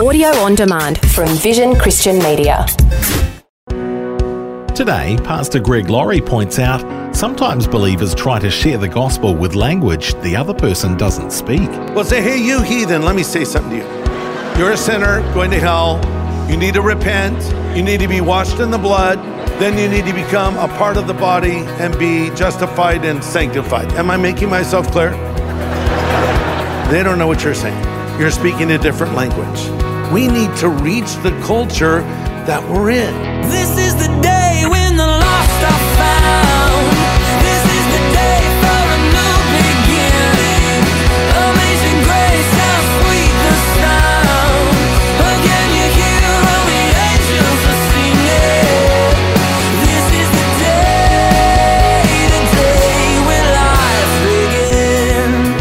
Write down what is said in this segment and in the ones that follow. Audio on demand from Vision Christian Media. Today, Pastor Greg Laurie points out sometimes believers try to share the gospel with language the other person doesn't speak. Well, say, hey, you heathen, let me say something to you. You're a sinner going to hell. You need to repent. You need to be washed in the blood. Then you need to become a part of the body and be justified and sanctified. Am I making myself clear? They don't know what you're saying. You're speaking a different language. We need to reach the culture that we're in. This is the day when the lost are found. This is the day for a new beginning. Amazing grace, how sweet the sound. Again you hear all the angels are singing. This is the day when life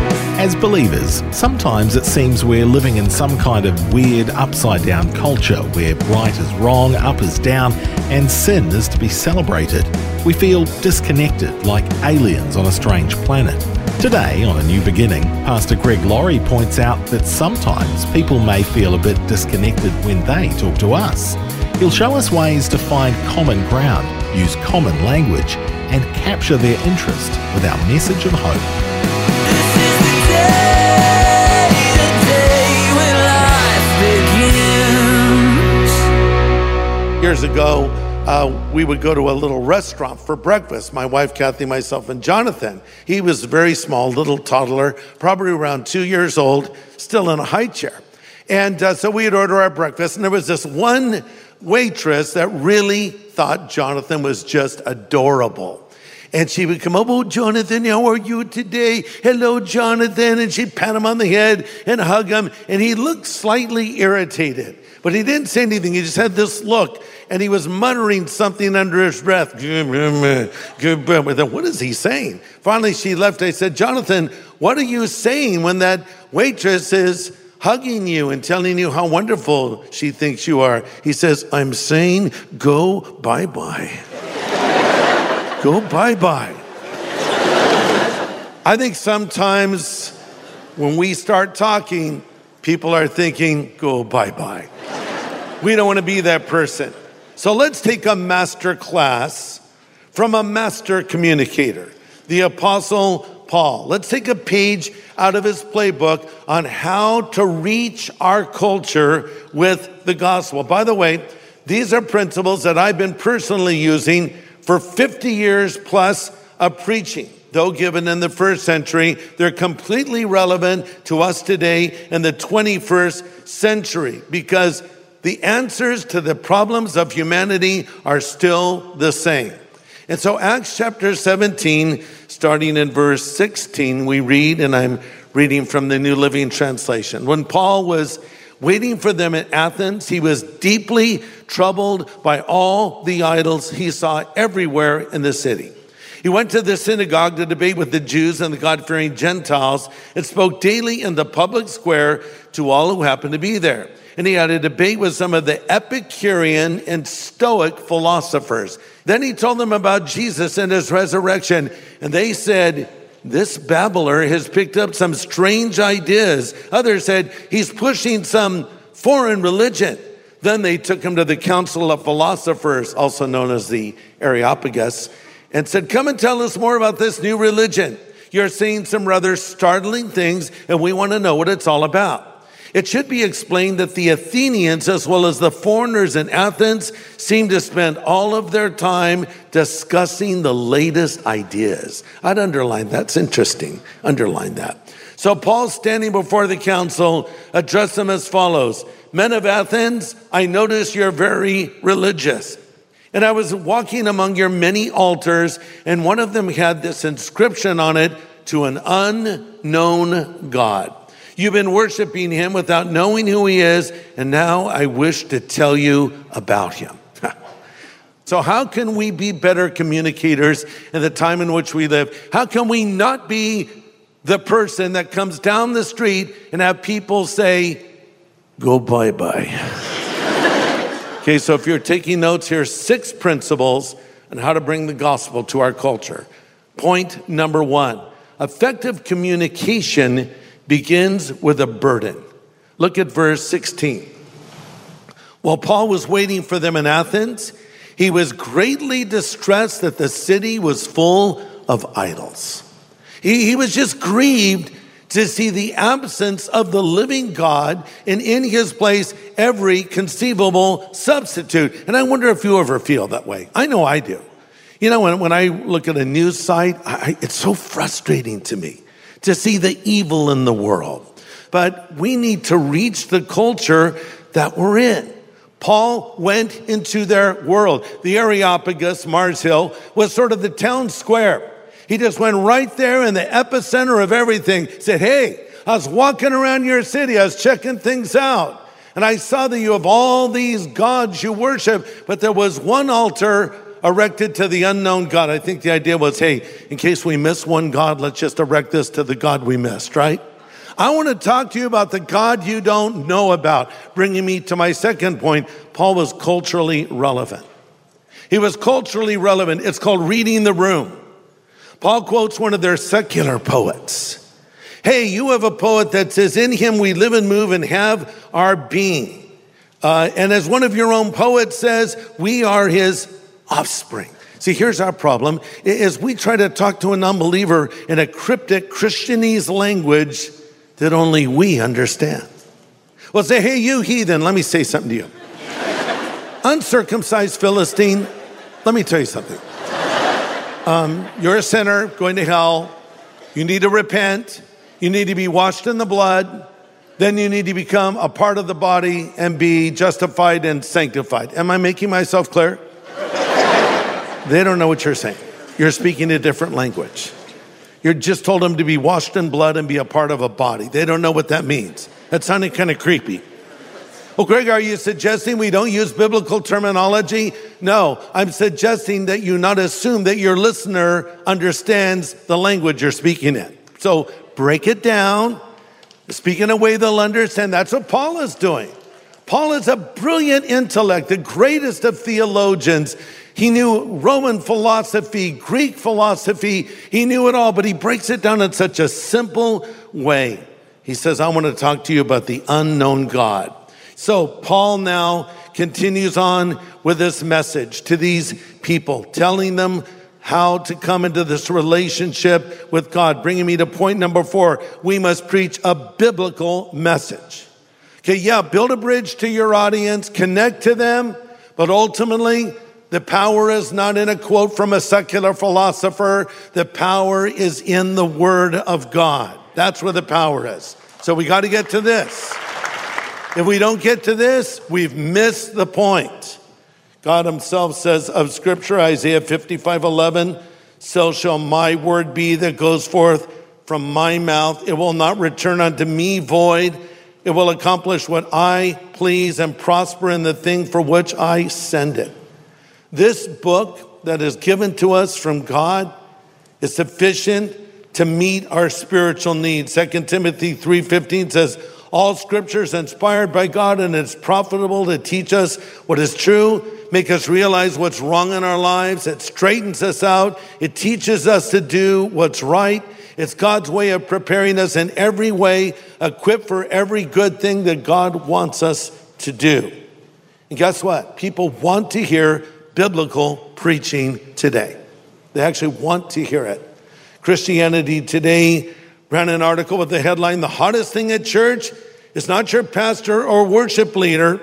begins. As believers, sometimes it seems we're living in some kind of weird upside-down culture where right is wrong, up is down, and sin is to be celebrated. We feel disconnected, like aliens on a strange planet. Today on A New Beginning, Pastor Greg Laurie points out that sometimes people may feel a bit disconnected when they talk to us. He'll show us ways to find common ground, use common language, and capture their interest with our message of hope. Years ago, we would go to a little restaurant for breakfast. My wife, Kathy, myself, and Jonathan. He was very small, little toddler, probably around 2 years old, still in a high chair. And so we'd order our breakfast, and there was this one waitress that really thought Jonathan was just adorable. And she would come up, oh, Jonathan, how are you today? Hello, Jonathan. And she'd pat him on the head and hug him. And he looked slightly irritated, but he didn't say anything. He just had this look, and he was muttering something under his breath. What is he saying? Finally, she left. I said, Jonathan, what are you saying when that waitress is hugging you and telling you how wonderful she thinks you are? He says, I'm saying go bye-bye. Go bye-bye. I think sometimes when we start talking, people are thinking, go bye-bye. We don't want to be that person. So let's take a master class from a master communicator, the Apostle Paul. Let's take a page out of his playbook on how to reach our culture with the gospel. By the way, these are principles that I've been personally using for 50 years plus of preaching. Though given in the first century, they're completely relevant to us today in the 21st century, because the answers to the problems of humanity are still the same. And so Acts chapter 17, starting in verse 16, we read, and I'm reading from the New Living Translation. When Paul was waiting for them in Athens, he was deeply troubled by all the idols he saw everywhere in the city. He went to the synagogue to debate with the Jews and the God-fearing Gentiles, and spoke daily in the public square to all who happened to be there. And he had a debate with some of the Epicurean and Stoic philosophers. Then he told them about Jesus and his resurrection, and they said, this babbler has picked up some strange ideas. Others said, he's pushing some foreign religion. Then they took him to the Council of Philosophers, also known as the Areopagus, and said, come and tell us more about this new religion. You're seeing some rather startling things, and we want to know what it's all about. It should be explained that the Athenians, as well as the foreigners in Athens, seemed to spend all of their time discussing the latest ideas. I'd underline that. It's interesting. Underline that. So Paul, standing before the council, addressed them as follows. Men of Athens, I notice you're very religious. And I was walking among your many altars, and one of them had this inscription on it, to an unknown God. You've been worshiping him without knowing who he is, and now I wish to tell you about him. So how can we be better communicators in the time in which we live? How can we not be the person that comes down the street and have people say, go bye-bye? Okay, so if you're taking notes, here's 6 principles on how to bring the gospel to our culture. Point number 1, effective communication begins with a burden. Look at verse 16. While Paul was waiting for them in Athens, he was greatly distressed that the city was full of idols. He was just grieved to see the absence of the living God, and in his place, every conceivable substitute. And I wonder if you ever feel that way. I know I do. You know, when I look at a news site, it's so frustrating to me to see the evil in the world. But we need to reach the culture that we're in. Paul went into their world. The Areopagus, Mars Hill, was sort of the town square. He just went right there in the epicenter of everything. He said, hey, I was walking around your city. I was checking things out. And I saw that you have all these gods you worship, but there was one altar erected to the unknown God. I think the idea was, hey, in case we miss one God, let's just erect this to the God we missed, right? I want to talk to you about the God you don't know about. Bringing me to my second point, Paul was culturally relevant. He was culturally relevant. It's called reading the room. Paul quotes one of their secular poets. Hey, you have a poet that says, in him we live and move and have our being. And as one of your own poets says, we are his offspring. See, here's our problem, is we try to talk to an unbeliever in a cryptic Christianese language that only we understand. Well, say, hey, you heathen, let me say something to you. Uncircumcised Philistine, let me tell you something. You're a sinner going to hell. You need to repent. You need to be washed in the blood. Then you need to become a part of the body and be justified and sanctified. Am I making myself clear? They don't know what you're saying. You're speaking a different language. You just told them to be washed in blood and be a part of a body. They don't know what that means. That sounded kind of creepy. Well, Greg, are you suggesting we don't use biblical terminology? No, I'm suggesting that you not assume that your listener understands the language you're speaking in. So break it down. Speak in a way they'll understand. That's what Paul is doing. Paul is a brilliant intellect, the greatest of theologians. He knew Roman philosophy, Greek philosophy. He knew it all, but he breaks it down in such a simple way. He says, I want to talk to you about the unknown God. So Paul now continues on with this message to these people, telling them how to come into this relationship with God. Bringing me to point number 4, we must preach a biblical message. Okay, yeah, build a bridge to your audience, connect to them, but ultimately, the power is not in a quote from a secular philosopher. The power is in the Word of God. That's where the power is. So we got to get to this. If we don't get to this, we've missed the point. God himself says of Scripture, Isaiah 55:11, so shall my word be that goes forth from my mouth. It will not return unto me void. It will accomplish what I please and prosper in the thing for which I send it. This book that is given to us from God is sufficient to meet our spiritual needs. 2 Timothy 3:15 says, all Scripture is inspired by God and it's profitable to teach us what is true, make us realize what's wrong in our lives. It straightens us out. It teaches us to do what's right. It's God's way of preparing us in every way, equipped for every good thing that God wants us to do. And guess what? People want to hear biblical preaching today. They actually want to hear it. Christianity Today ran an article with the headline, the hottest thing at church It's not your pastor or worship leader.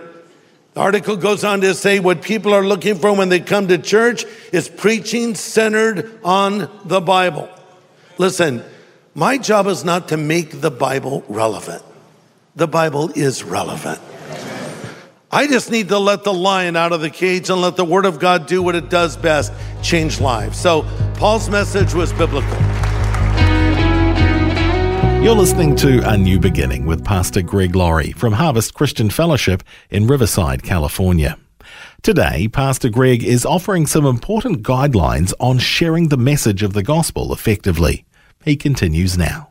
The article goes on to say what people are looking for when they come to church is preaching centered on the Bible. Listen, my job is not to make the Bible relevant. The Bible is relevant. I just need to let the lion out of the cage and let the Word of God do what it does best, change lives. So Paul's message was biblical. You're listening to A New Beginning with Pastor Greg Laurie from Harvest Christian Fellowship in Riverside, California. Today, Pastor Greg is offering some important guidelines on sharing the message of the gospel effectively. He continues now.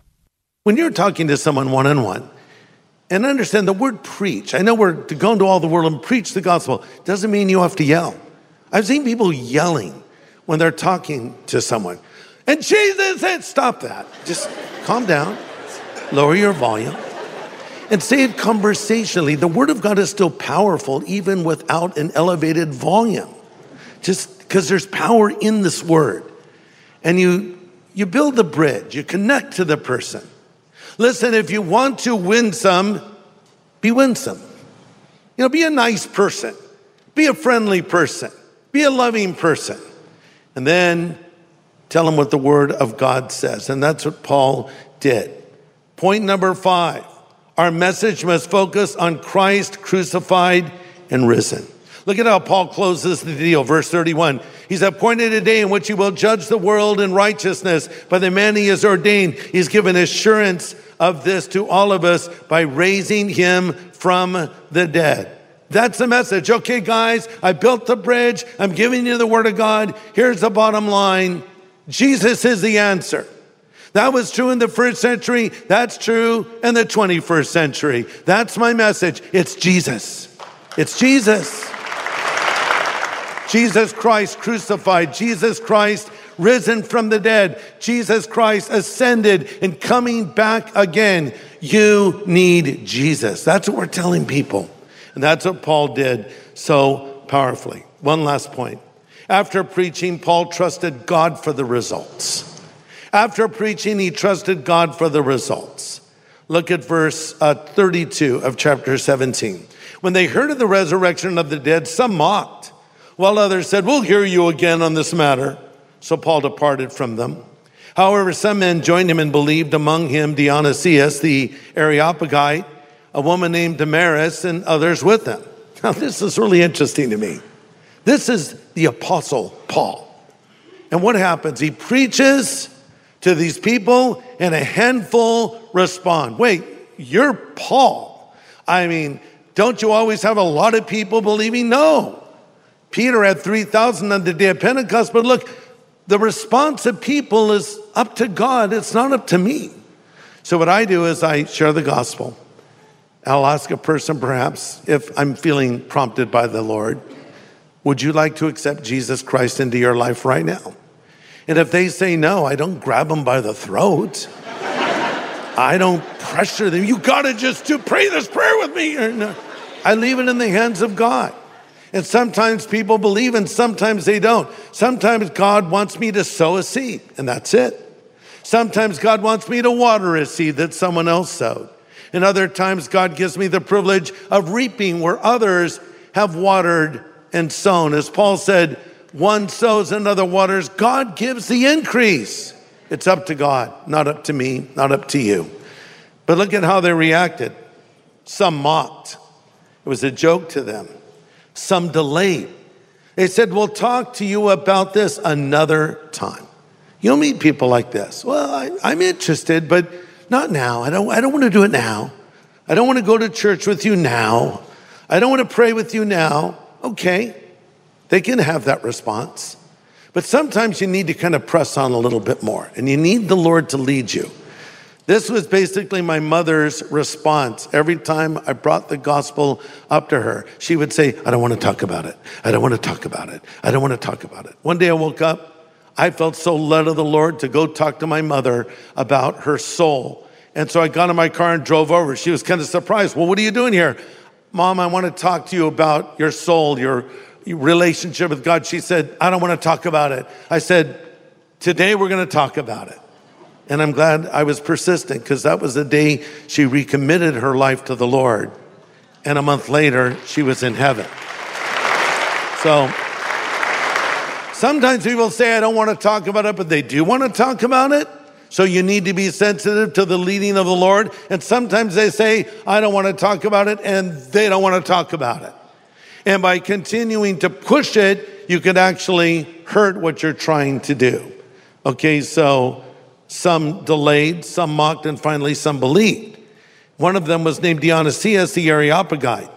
When you're talking to someone one-on-one, and understand the word preach. I know we're going to all the world and preach the gospel. Doesn't mean you have to yell. I've seen people yelling when they're talking to someone. And Jesus said, stop that. Just calm down. Lower your volume. And say it conversationally. The Word of God is still powerful even without an elevated volume. Just because there's power in this Word. And you build the bridge. You connect to the person. Listen, if you want to win some, be winsome. You know, be a nice person. Be a friendly person. Be a loving person. And then tell them what the Word of God says. And that's what Paul did. Point number 5, our message must focus on Christ crucified and risen. Look at how Paul closes the deal, verse 31. He's appointed a day in which he will judge the world in righteousness by the man he has ordained. He's given assurance of this to all of us by raising him from the dead. That's the message. Okay, guys, I built the bridge. I'm giving you the Word of God. Here's the bottom line. Jesus is the answer. That was true in the first century. That's true in the 21st century. That's my message. It's Jesus. It's Jesus. Jesus Christ crucified, Jesus Christ risen from the dead, Jesus Christ ascended and coming back again. You need Jesus. That's what we're telling people. And that's what Paul did so powerfully. One last point. After preaching, Paul trusted God for the results. After preaching, he trusted God for the results. Look at verse 32 of chapter 17. When they heard of the resurrection of the dead, some mocked, while others said, we'll hear you again on this matter. So Paul departed from them. However, some men joined him and believed, among him Dionysius, the Areopagite, a woman named Damaris, and others with them. Now, this is really interesting to me. This is the Apostle Paul. And what happens? He preaches to these people, and a handful respond. Wait, you're Paul. I mean, don't you always have a lot of people believing? No. Peter had 3,000 on the day of Pentecost, but look, the response of people is up to God. It's not up to me. So what I do is I share the gospel. I'll ask a person, perhaps, if I'm feeling prompted by the Lord, would you like to accept Jesus Christ into your life right now? And if they say no, I don't grab them by the throat. I don't pressure them. You got to just do pray this prayer with me. I leave it in the hands of God. And sometimes people believe and sometimes they don't. Sometimes God wants me to sow a seed and that's it. Sometimes God wants me to water a seed that someone else sowed. And other times God gives me the privilege of reaping where others have watered and sown. As Paul said, one sows, another waters. God gives the increase. It's up to God, not up to me, not up to you. But look at how they reacted. Some mocked. It was a joke to them. Some delayed. They said, we'll talk to you about this another time. You'll meet people like this. Well, I'm interested, but not now. I don't want to do it now. I don't want to go to church with you now. I don't want to pray with you now. Okay, they can have that response. But sometimes you need to kind of press on a little bit more, and you need the Lord to lead you. This was basically my mother's response. Every time I brought the gospel up to her, she would say, I don't want to talk about it. I don't want to talk about it. I don't want to talk about it. One day I woke up. I felt so led of the Lord to go talk to my mother about her soul. And so I got in my car and drove over. She was kind of surprised. Well, what are you doing here? Mom, I want to talk to you about your soul, your relationship with God. She said, I don't want to talk about it. I said, today we're going to talk about it. And I'm glad I was persistent, because that was the day she recommitted her life to the Lord. And a month later, she was in heaven. So sometimes people say, I don't want to talk about it, but they do want to talk about it. So you need to be sensitive to the leading of the Lord. And sometimes they say, I don't want to talk about it, and they don't want to talk about it. And by continuing to push it, you could actually hurt what you're trying to do. Okay, so some delayed, some mocked, and finally some believed. One of them was named Dionysius the Areopagite.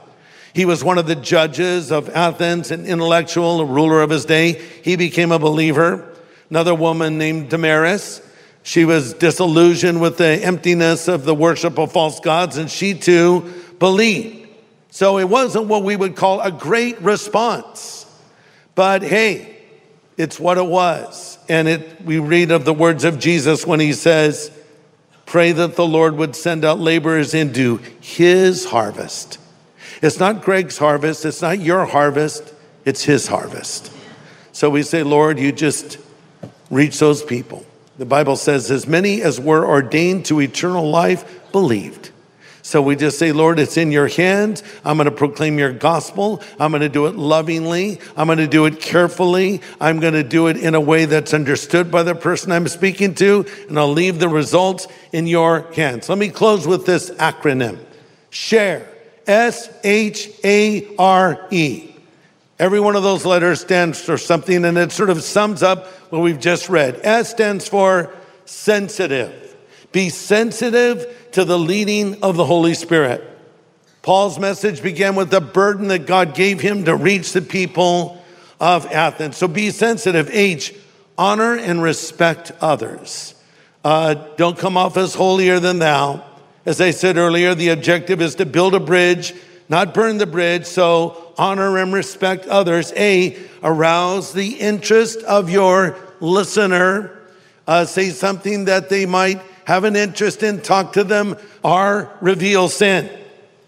He was one of the judges of Athens, an intellectual, a ruler of his day. He became a believer. Another woman named Damaris. She was disillusioned with the emptiness of the worship of false gods, and she too believed. So it wasn't what we would call a great response. But hey, it's what it was. And we read of the words of Jesus when he says, pray that the Lord would send out laborers into his harvest. It's not Greg's harvest. It's not your harvest. It's his harvest. So we say, Lord, you just reach those people. The Bible says, as many as were ordained to eternal life believed. So we just say, Lord, it's in your hands. I'm going to proclaim your gospel. I'm going to do it lovingly. I'm going to do it carefully. I'm going to do it in a way that's understood by the person I'm speaking to, and I'll leave the results in your hands. Let me close with this acronym. SHARE. S-H-A-R-E. Every one of those letters stands for something, and it sort of sums up what we've just read. S stands for sensitive. Be sensitive to the leading of the Holy Spirit. Paul's message began with the burden that God gave him to reach the people of Athens. So be sensitive. H, honor and respect others. Don't come off as holier than thou. As I said earlier, the objective is to build a bridge, not burn the bridge, so honor and respect others. A, arouse the interest of your listener. Say something that they might have an interest in. Talk to them. R, reveal sin.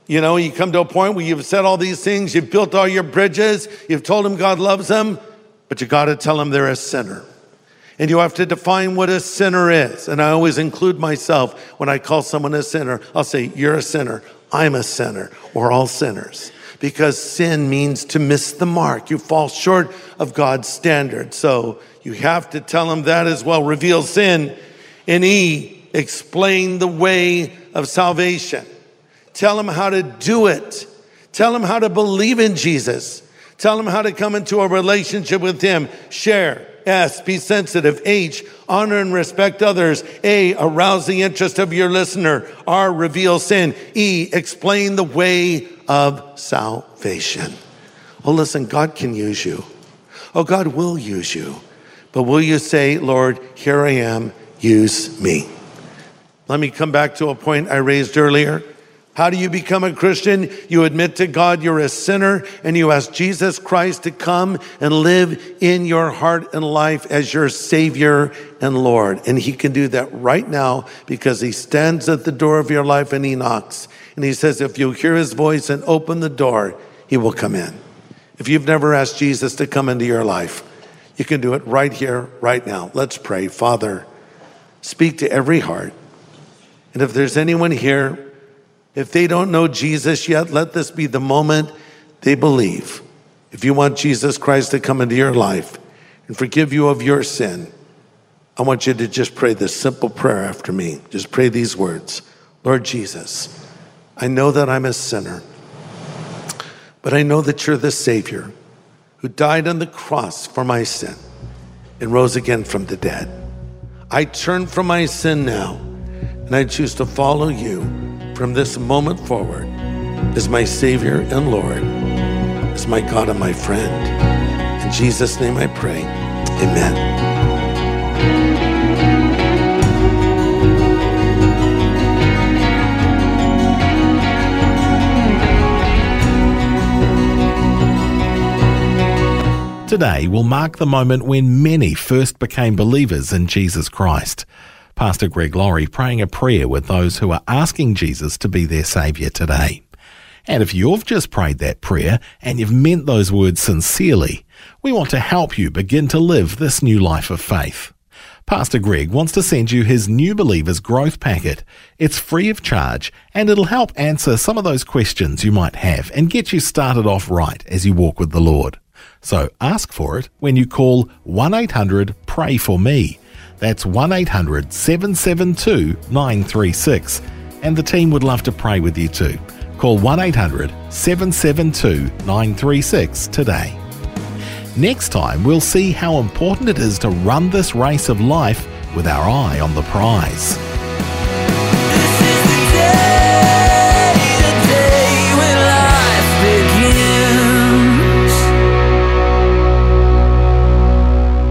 You know, you come to a point where you've said all these things, you've built all your bridges, you've told them God loves them, but you got to tell them they're a sinner. And you have to define what a sinner is. And I always include myself when I call someone a sinner. I'll say, you're a sinner, I'm a sinner, we're all sinners. Because sin means to miss the mark. You fall short of God's standard. So you have to tell them that as well. Reveal sin. And E, explain the way of salvation. Tell them how to do it. Tell them how to believe in Jesus. Tell them how to come into a relationship with him. Share. S, be sensitive. H, honor and respect others. A, arouse the interest of your listener. R, reveal sin. E, explain the way of salvation. Oh, listen, God can use you. Oh, God will use you. But will you say, Lord, here I am, use me? Let me come back to a point I raised earlier. How do you become a Christian? You admit to God you're a sinner, and you ask Jesus Christ to come and live in your heart and life as your Savior and Lord. And he can do that right now, because he stands at the door of your life and he knocks. And he says, if you hear his voice and open the door, he will come in. If you've never asked Jesus to come into your life, you can do it right here, right now. Let's pray. Father, speak to every heart. And if there's anyone here, if they don't know Jesus yet, let this be the moment they believe. If you want Jesus Christ to come into your life and forgive you of your sin, I want you to just pray this simple prayer after me. Just pray these words. Lord Jesus, I know that I'm a sinner, but I know that you're the Savior who died on the cross for my sin and rose again from the dead. I turn from my sin now, and I choose to follow you from this moment forward as my Savior and Lord, as my God and my friend. In Jesus' name I pray, amen. Today will mark the moment when many first became believers in Jesus Christ. Pastor Greg Laurie praying a prayer with those who are asking Jesus to be their Saviour today. And if you've just prayed that prayer and you've meant those words sincerely, we want to help you begin to live this new life of faith. Pastor Greg wants to send you his New Believers Growth Packet. It's free of charge, and it'll help answer some of those questions you might have and get you started off right as you walk with the Lord. So ask for it when you call 1-800-PRAY-FOR-ME. That's 1-800-772-936. And the team would love to pray with you too. Call 1-800-772-936 today. Next time, we'll see how important it is to run this race of life with our eye on the prize.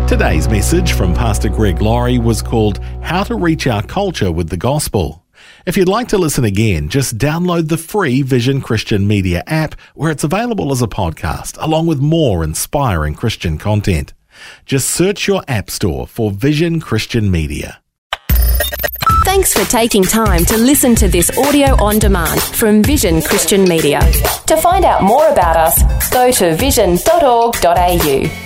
Today's message from Pastor Greg Laurie was called How to Reach Our Culture with the Gospel. If you'd like to listen again, just download the free Vision Christian Media app where it's available as a podcast, along with more inspiring Christian content. Just search your app store for Vision Christian Media. Thanks for taking time to listen to this audio on demand from Vision Christian Media. To find out more about us, go to vision.org.au.